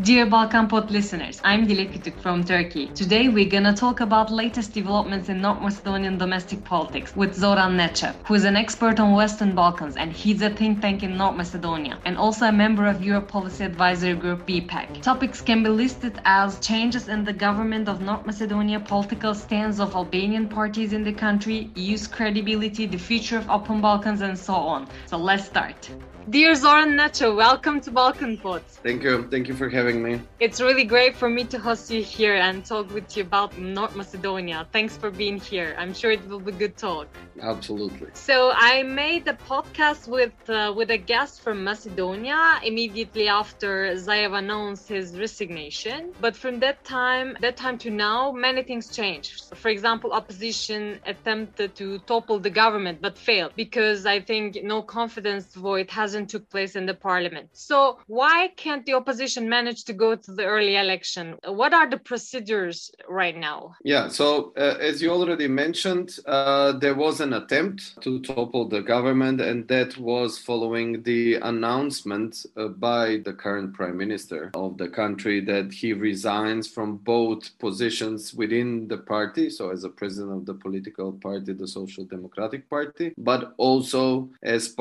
Dear BalkanPod listeners, I'm Gile Kütük from Turkey. Today we're gonna talk about latest developments in North Macedonian domestic politics with Zoran Nechev, who is an expert on Western Balkans and he's a think tank in North Macedonia and also a member of Europe Policy Advisory Group BPAC. Topics can be listed as changes in the government of North Macedonia, political stance of Albanian parties in the country, EU's credibility, the future of Open Balkans and so on. So let's start. Dear Zoran Nechev, welcome to BalkanPod. Thank you. Thank you for having me. It's really great for me to host you here and talk with you about North Macedonia. Thanks for being here. I'm sure it will be a good talk. Absolutely. So I made a podcast with a guest from Macedonia immediately after Zayev announced his resignation. But from that time to now, many things changed. For example, opposition attempted to topple the government but failed because I think no confidence vote hasn't took place in the parliament. So why can't the opposition manage to go to the early election? What are the procedures right now? Yeah, so as you already mentioned, there was an attempt to topple the government, and that was following the announcement by the current prime minister of the country that he resigns from both positions within the party, so as a president of the political party, the Social Democratic Party, but also as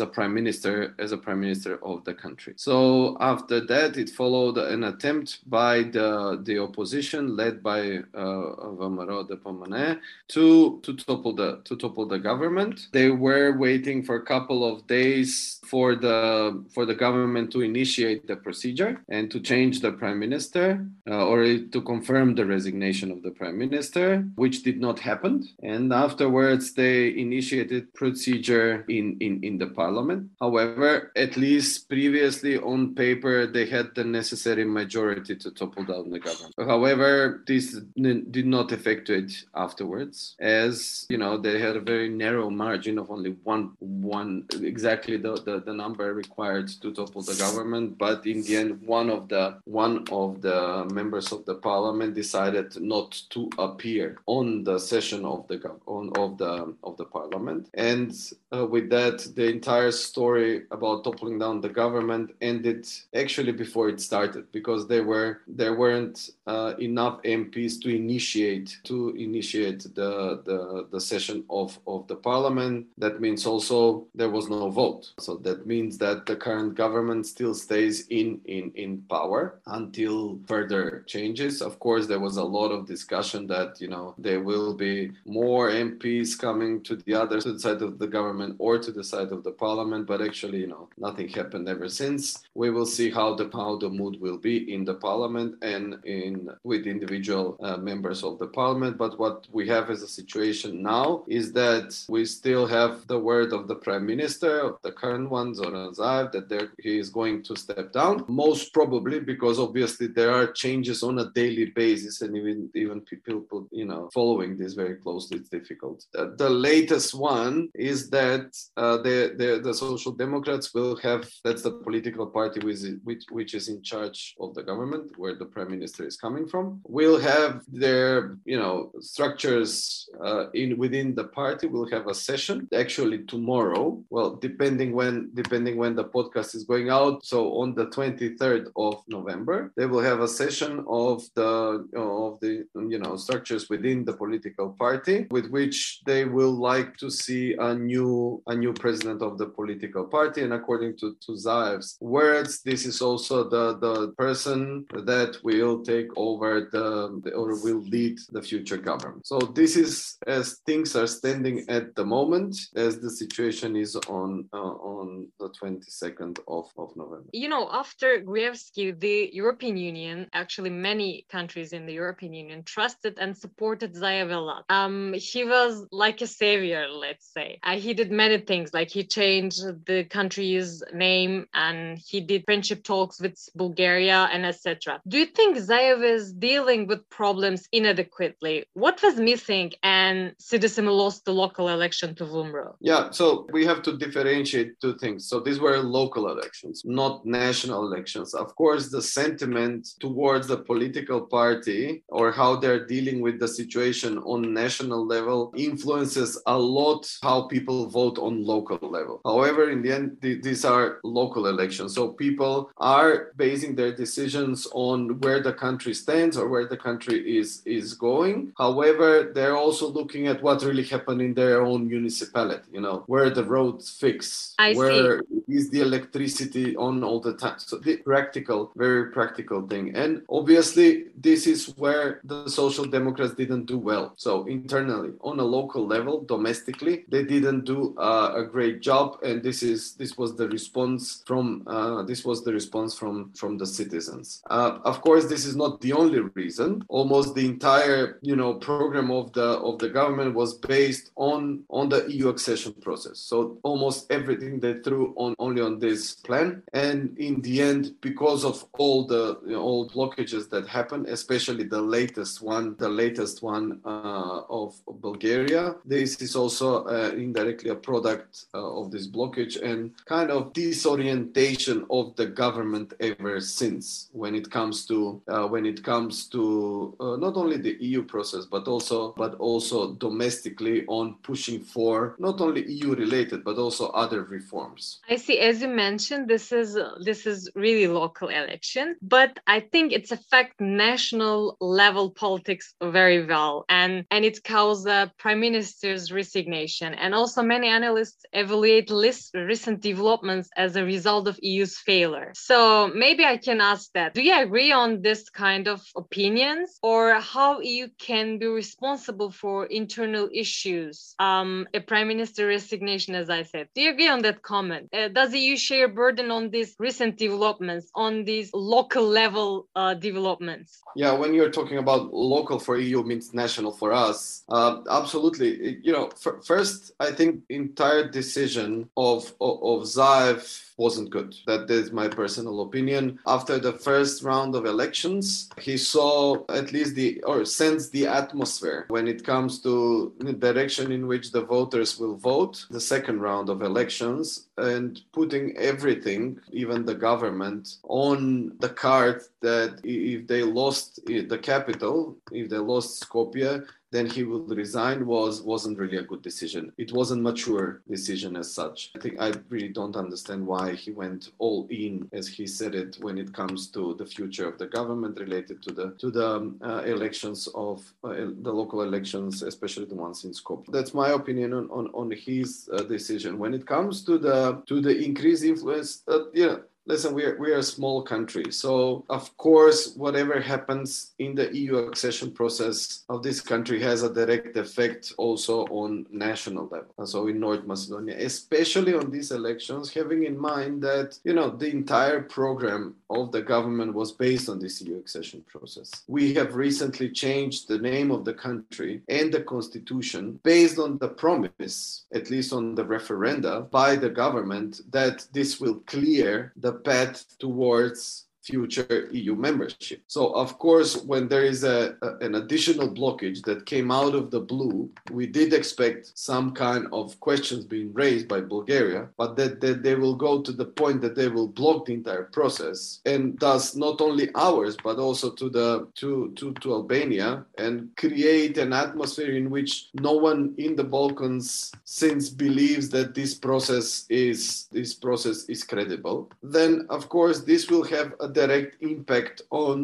a prime minister of the country. So after that, it followed an attempt by the opposition led by VMRO-DPMNE to topple the government. They were waiting for a couple of days for the government to initiate the procedure and to change the prime minister or to confirm the resignation of the prime minister, which did not happen. And afterwards, they initiated procedure in the parliament. However, at least previously on paper, they had the necessary majority to topple down the government. However, this did not effectuate afterwards, as you know, they had a very narrow margin of only one exactly the number required to topple the government, but in the end, one of the members of the parliament decided not to appear on the session of the parliament, and with that, the entire story about toppling down the government ended actually before it started, because there weren't enough MPs to initiate the session of the parliament. That means also there was no vote. So that means that the current government still stays in power until further changes. Of course, there was a lot of discussion that, you know, there will be more MPs coming to the other side of the government or to the side of the parliament, but actually, you know, nothing happened ever since. We will see how the mood will be in the parliament and with individual members of the parliament. But what we have as a situation now is that we still have the word of the prime minister, of the current one, Zoran Zayev, that he is going to step down, most probably because obviously there are changes on a daily basis, and even people, you know, following this very closely, it's difficult. The latest one is that the Social Democrats will have, that's the political party which is in charge of the government, where the prime minister is coming from, will have their, you know, structures within the party. Will have a session actually tomorrow. Well, depending when the podcast is going out. So on the 23rd of November, they will have a session of the you know, structures within the political party, with which they will like to see a new president of the political party. And according to Zaev's words, this is also the person that will take over or will lead the future government. So this is as things are standing at the moment, as the situation is on the 22nd of November. You know, after Grievsky, the European Union, actually many countries in the European Union, trusted and supported Zayev a lot. He was like a savior, let's say. He did many things, like he changed the country's name and he did friendship relationship talks with Bulgaria and etc. Do you think Zayev is dealing with problems inadequately? What was missing and CDSM lost the local election to VMRO? Yeah, so we have to differentiate two things. So these were local elections, not national elections. Of course, the sentiment towards the political party or how they're dealing with the situation on national level influences a lot how people vote on local level. However, in the end, these are local elections. So people are basing their decisions on where the country stands or where the country is going. However, they're also looking at what really happened in their own municipality, you know, where the roads fix, where is the electricity on all the time. So the practical, very practical thing. And obviously, this is where the Social Democrats didn't do well. So internally, on a local level, domestically, they didn't do a great job. And this was the response from the citizens. Of course, this is not the only reason. Almost the entire, you know, program of the government was based on the EU accession process. So almost everything they threw only on this plan. And in the end, because of all the all blockages that happened, especially the latest one of Bulgaria, this is also indirectly a product of this blockage and kind of disorientation of the government ever since when it comes to not only the EU process but also domestically on pushing for not only EU related but also other reforms. I see. As you mentioned, this is really local election, but I think it's affect national level politics very well, and it caused the prime minister's resignation, and also many analysts evaluate recent developments as a result of EU's failure. So maybe I can ask that: do you agree on this kind of opinions, or how EU can be responsible for internal issues? A prime minister resignation, as I said. Do you agree on that comment? Does EU share burden on these recent developments, on these local level developments? Yeah, when you're talking about local for EU means national for us, absolutely. You know, first, I think entire decision of Zayev wasn't good. That is my personal opinion. After the first round of elections, he saw at least sensed the atmosphere when it comes to the direction in which the voters will vote the second round of elections, and putting everything, even the government, on the card that if they lost the capital, if they lost Skopje, then he would resign wasn't really a good decision. It wasn't mature decision as such. I think I really don't understand why he went all in, as he said it, when it comes to the future of the government related to the elections of the local elections, especially the ones in Skopje. That's my opinion on his decision. When it comes to the increased influence, listen, we are a small country, so of course, whatever happens in the EU accession process of this country has a direct effect also on national level. And so in North Macedonia, especially on these elections, having in mind that, you know, the entire program of the government was based on this EU accession process. We have recently changed the name of the country and the constitution based on the promise, at least on the referenda, by the government that this will clear the path towards future EU membership. So, of course, when there is an additional blockage that came out of the blue, we did expect some kind of questions being raised by Bulgaria, but that they will go to the point that they will block the entire process, and thus not only ours, but also to Albania, and create an atmosphere in which no one in the Balkans since believes that this process is credible. Then, of course, this will have a direct impact on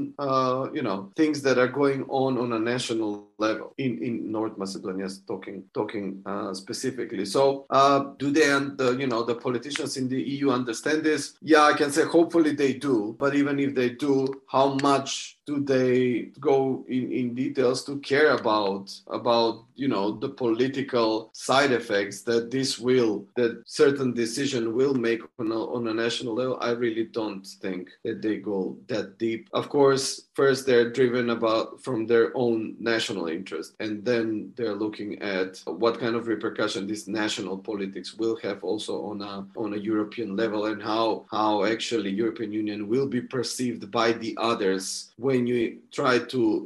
things that are going on a national level in North Macedonia, talking specifically. So do they the politicians in the EU understand this? Yeah, I can say hopefully they do, but even if they do, how much do they go in details to care about you know the political side effects that this will that certain decision will make on a national level? I really don't think that they go that deep. Of course, first they're driven about from their own national interest, and then they're looking at what kind of repercussion this national politics will have also on a European level, and how actually European Union will be perceived by the others when you try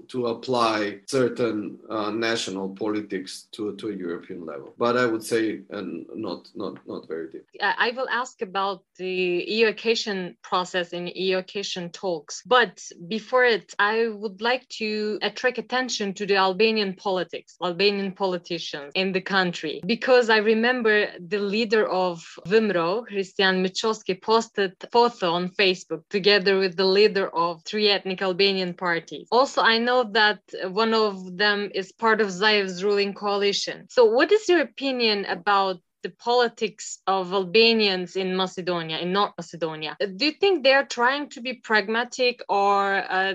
to apply certain national politics to a European level. But I would say not very deep. I will ask about the EU accession process and EU accession talks. But before it, I would like to attract attention to the Albanian politics, Albanian politicians in the country. Because I remember the leader of VMRO, Hristijan Mickoski, posted a photo on Facebook together with the leader of three ethnic Albanian parties. Also, I know that one of them is part of Zayev's ruling coalition. So what is your opinion about the politics of Albanians in Macedonia, in North Macedonia? Do you think they're trying to be pragmatic, or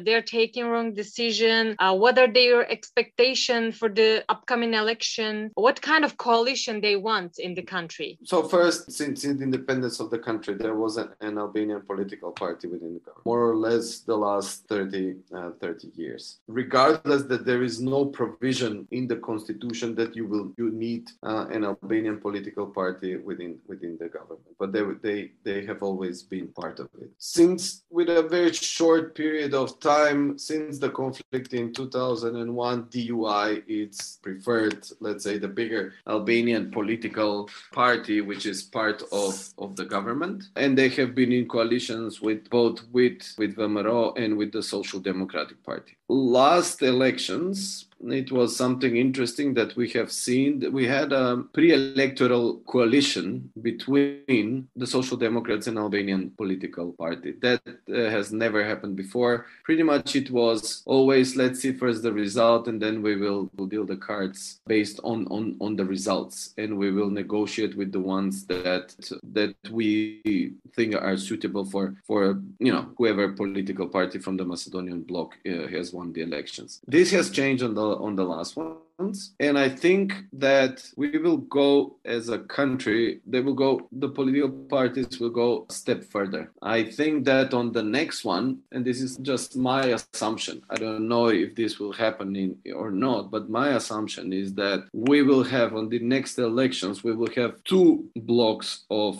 they're taking wrong decision? What are their expectations for the upcoming election? What kind of coalition they want in the country? So first, since the independence of the country, there was an Albanian political party within the government, more or less the last 30 years. Regardless that there is no provision in the constitution that you need an Albanian political party within the government, but they have always been part of it. Since, with a very short period of time, since the conflict in 2001, DUI, it's preferred, let's say, the bigger Albanian political party, which is part of the government. And they have been in coalitions with both with VMRO and with the Social Democratic Party. Last elections, it was something interesting that we have seen. We had a pre-electoral coalition between the Social Democrats and Albanian political party. That has never happened before. Pretty much it was always, let's see first the result, and then we will deal the cards based on the results. And we will negotiate with the ones that we think are suitable for you know, whoever political party from the Macedonian bloc has won the elections. This has changed on the last one. And I think that we will go as a country, the political parties will go a step further. I think that on the next one, and this is just my assumption, I don't know if this will happen or not, but my assumption is that we will have on the next elections, we will have two blocks of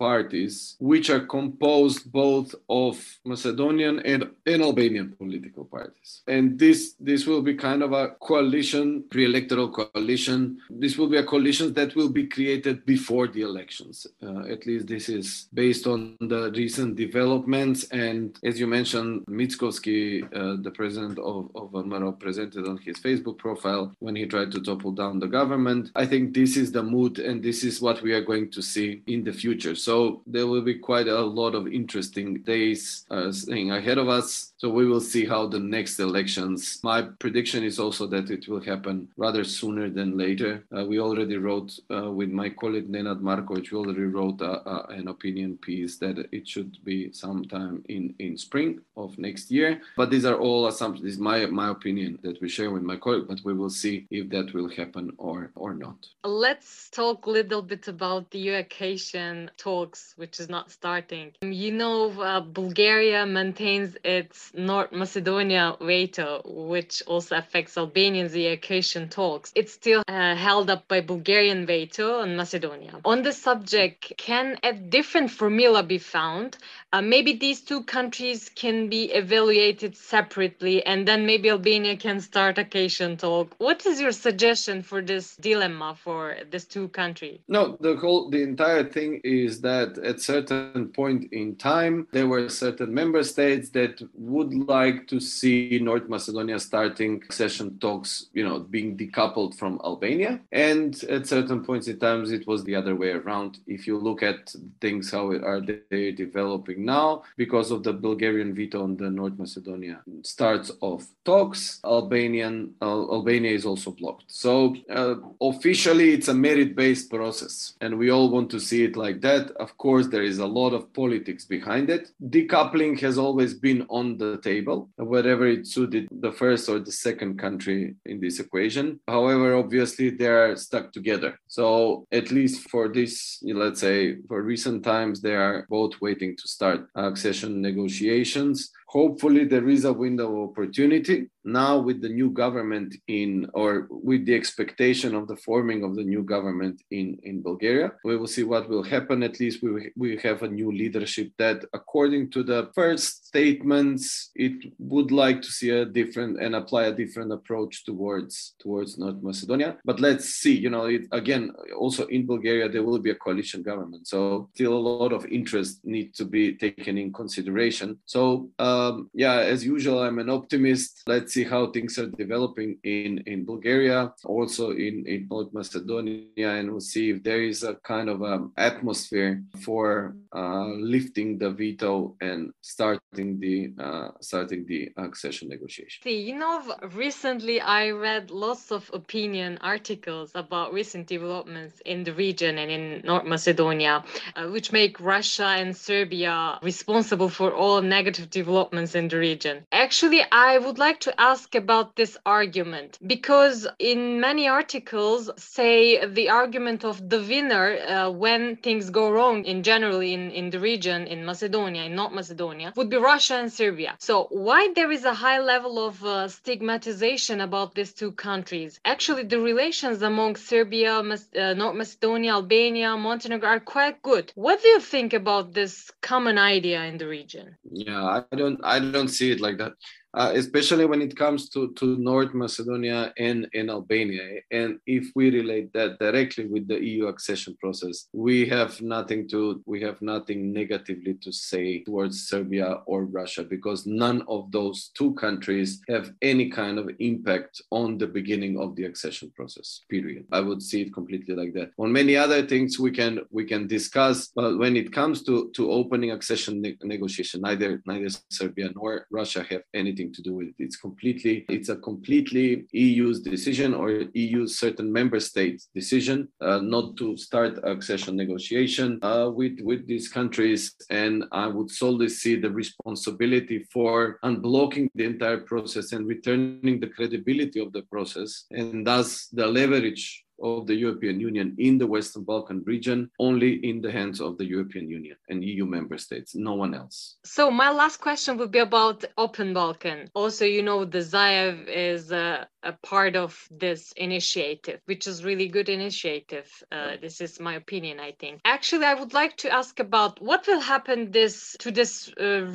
parties, which are composed both of Macedonian and Albanian political parties. And this will be kind of a coalition, pre-electoral coalition. This will be a coalition that will be created before the elections. At least this is based on the recent developments. And as you mentioned, Mickoski, the president of VMRO, presented on his Facebook profile when he tried to topple down the government. I think this is the mood, and this is what we are going to see in the future. So there will be quite a lot of interesting days staying ahead of us. So we will see how the next elections. My prediction is also that it will happen rather sooner than later. We already wrote with my colleague Nenad Markovic. We already wrote an opinion piece that it should be sometime in spring of next year. But these are all assumptions. This is my opinion that we share with my colleague. But we will see if that will happen or not. Let's talk a little bit about the EU accession talks, which is not starting. You know, Bulgaria maintains its North Macedonia veto, which also affects Albanians' EU accession talks. It's still held up by Bulgarian veto on Macedonia. On the subject, can a different formula be found? Maybe these two countries can be evaluated separately, and then maybe Albania can start accession talk. What is your suggestion for this dilemma for these two countries? No, the entire thing is that at certain point in time, there were certain member states that would like to see North Macedonia starting accession talks, you know, being decoupled from Albania. And at certain points in time, it was the other way around. If you look at things, how are they developing now, because of the Bulgarian veto on the North Macedonia starts of talks, Albania is also blocked. So officially, it's a merit-based process, and we all want to see it like that. that. Of course, there is a lot of politics behind it. Decoupling has always been on the table, wherever it suited the first or the second country in this equation. However, obviously, they are stuck together. So at least for this, let's say, for recent times, they are both waiting to start accession negotiations. Hopefully, there is a window of opportunity now with the new government with the expectation of the forming of the new government in Bulgaria. We will see what will happen. At least we have a new leadership that, according to the first statements, it would like to see a different and apply a different approach towards North Macedonia. But let's see, again, also in Bulgaria, there will be a coalition government. So still a lot of interest needs to be taken in consideration. So, as usual, I'm an optimist. Let's see how things are developing in Bulgaria, also in North Macedonia, and we'll see if there is a kind of atmosphere for lifting the veto and starting the accession negotiation. See, recently I read lots of opinion articles about recent developments in the region and in North Macedonia, which make Russia and Serbia responsible for all negative developments in the region. Actually, I would like to ask about this argument, because in many articles say the argument of the winner when things go wrong in generally in the region, in Macedonia, in North Macedonia, would be Russia and Serbia. So why there is a high level of stigmatization about these two countries? Actually, the relations among Serbia, North Macedonia, Albania, Montenegro are quite good. What do you think about this common idea in the region? Yeah, I don't see it like that. Especially when it comes to North Macedonia and Albania. And if we relate that directly with the EU accession process, we have nothing negatively to say towards Serbia or Russia, because none of those two countries have any kind of impact on the beginning of the accession process, period. I would see it completely like that. On many other things we can discuss, but when it comes to opening accession negotiation, neither Serbia nor Russia have anything to do with it. It's a completely EU's decision, or EU's certain member states' decision, not to start accession negotiation with these countries. And I would solely see the responsibility for unblocking the entire process and returning the credibility of the process, and thus the leverage of the European Union in the Western Balkan region, only in the hands of the European Union and EU member states, no one else. So my last question would be about Open Balkan. Also, the Zayev is a part of this initiative, which is really good initiative. This is my opinion, I think. Actually, I would like to ask about what will happen to this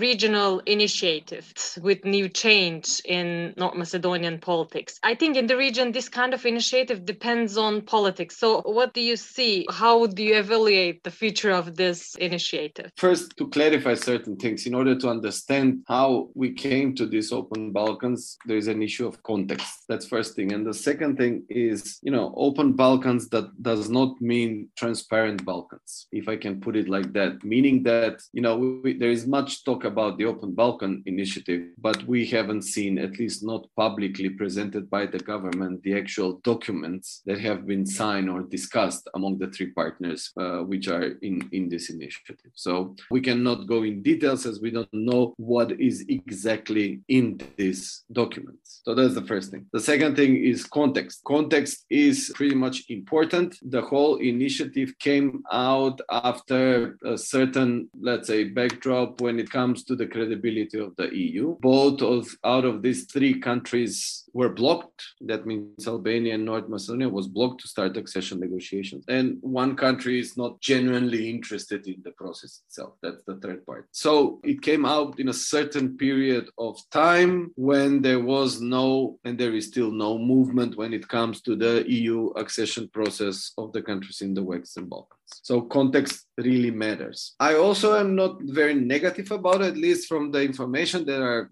regional initiative with new change in North Macedonian politics. I think in the region, this kind of initiative depends on politics. So what do you see? How do you evaluate the future of this initiative? First, to clarify certain things, in order to understand how we came to this Open Balkans, there is an issue of context. That's first thing. And the second thing is, Open Balkans, that does not mean transparent Balkans, if I can put it like that, meaning that, there is much talk about the Open Balkan initiative, but we haven't seen, at least not publicly presented by the government, the actual documents that have been signed or discussed among the three partners which are in this initiative. So we cannot go in details as we don't know what is exactly in these documents. So that's the first thing. The second thing is context. Context is pretty much important. The whole initiative came out after a certain, let's say, backdrop when it comes to the credibility of the EU. Both out of these three countries were blocked. That means Albania and North Macedonia was blocked to start accession negotiations. And one country is not genuinely interested in the process itself. That's the third part. So it came out in a certain period of time when there was no, and there is still no movement when it comes to the EU accession process of the countries in the Western Balkans. So context really matters. I also am not very negative about it, at least from the information that are,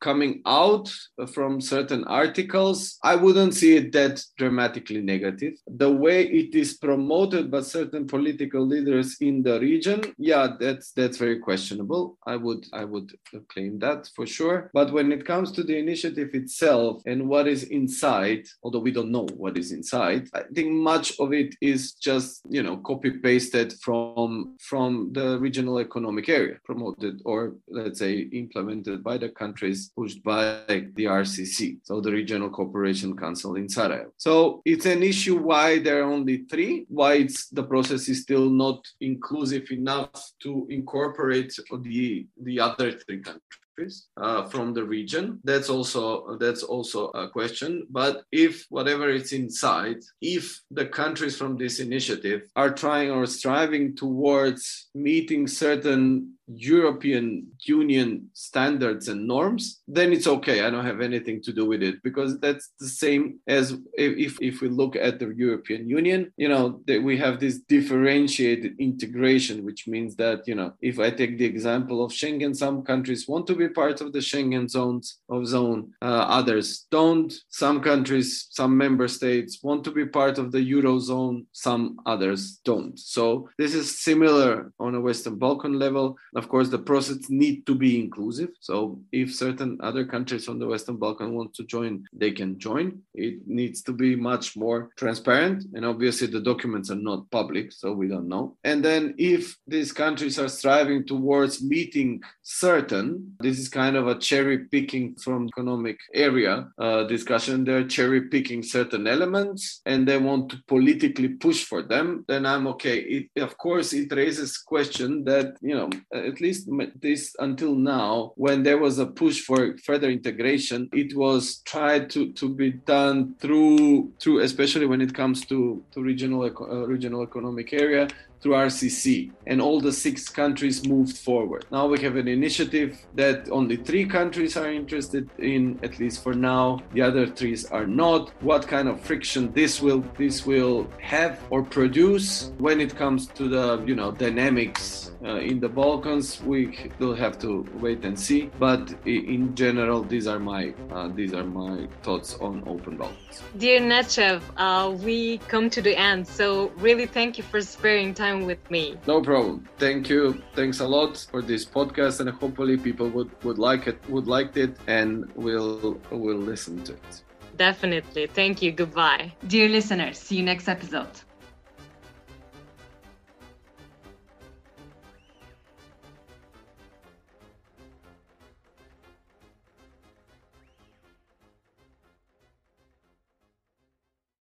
coming out from certain articles. I wouldn't see it that dramatically negative. The way it is promoted by certain political leaders in the region, that's very questionable. I would claim that for sure. But when it comes to the initiative itself and what is inside, although we don't know what is inside, I think much of it is just copy copy-pasted from the regional economic area, promoted or, let's say, implemented by the countries, pushed by the RCC, so the Regional Cooperation Council in Sarajevo. So it's an issue why there are only three, why the process is still not inclusive enough to incorporate the other three countries. From the region. That's also a question. But if whatever it's inside, if the countries from this initiative are trying or striving towards meeting certain European Union standards and norms, then it's okay. I don't have anything to do with it, because that's the same as if we look at the European Union, you know, that we have this differentiated integration, which means that, you know, if I take the example of Schengen, some countries want to be part of the Schengen zone, others don't. Some countries, some member states want to be part of the Eurozone, some others don't. So this is similar on a Western Balkan level. Of course, the process needs to be inclusive. So if certain other countries from the Western Balkan want to join, they can join. It needs to be much more transparent. And obviously, the documents are not public, so we don't know. And then if these countries are striving towards meeting certain, this is kind of a cherry picking from economic area discussion. They're cherry picking certain elements and they want to politically push for them. Then I'm okay. Of course, it raises question that, you know, at least this until now, when there was a push for further integration, it was tried to be done through especially when it comes to regional economic area, through RCC, and all the six countries moved forward. Now we have an initiative that only three countries are interested in, at least for now. The other three are not. What kind of friction this will have or produce when it comes to the, you know, dynamics in the Balkans? We will have to wait and see. But in general, these are my thoughts on Open Balkans. Dear Nechev, we come to the end. So really, thank you for sparing time with me. No problem. Thank you. Thanks a lot for this podcast, and hopefully people would like it and will listen to it. Definitely. Thank you. Goodbye. Dear listeners, see you next episode.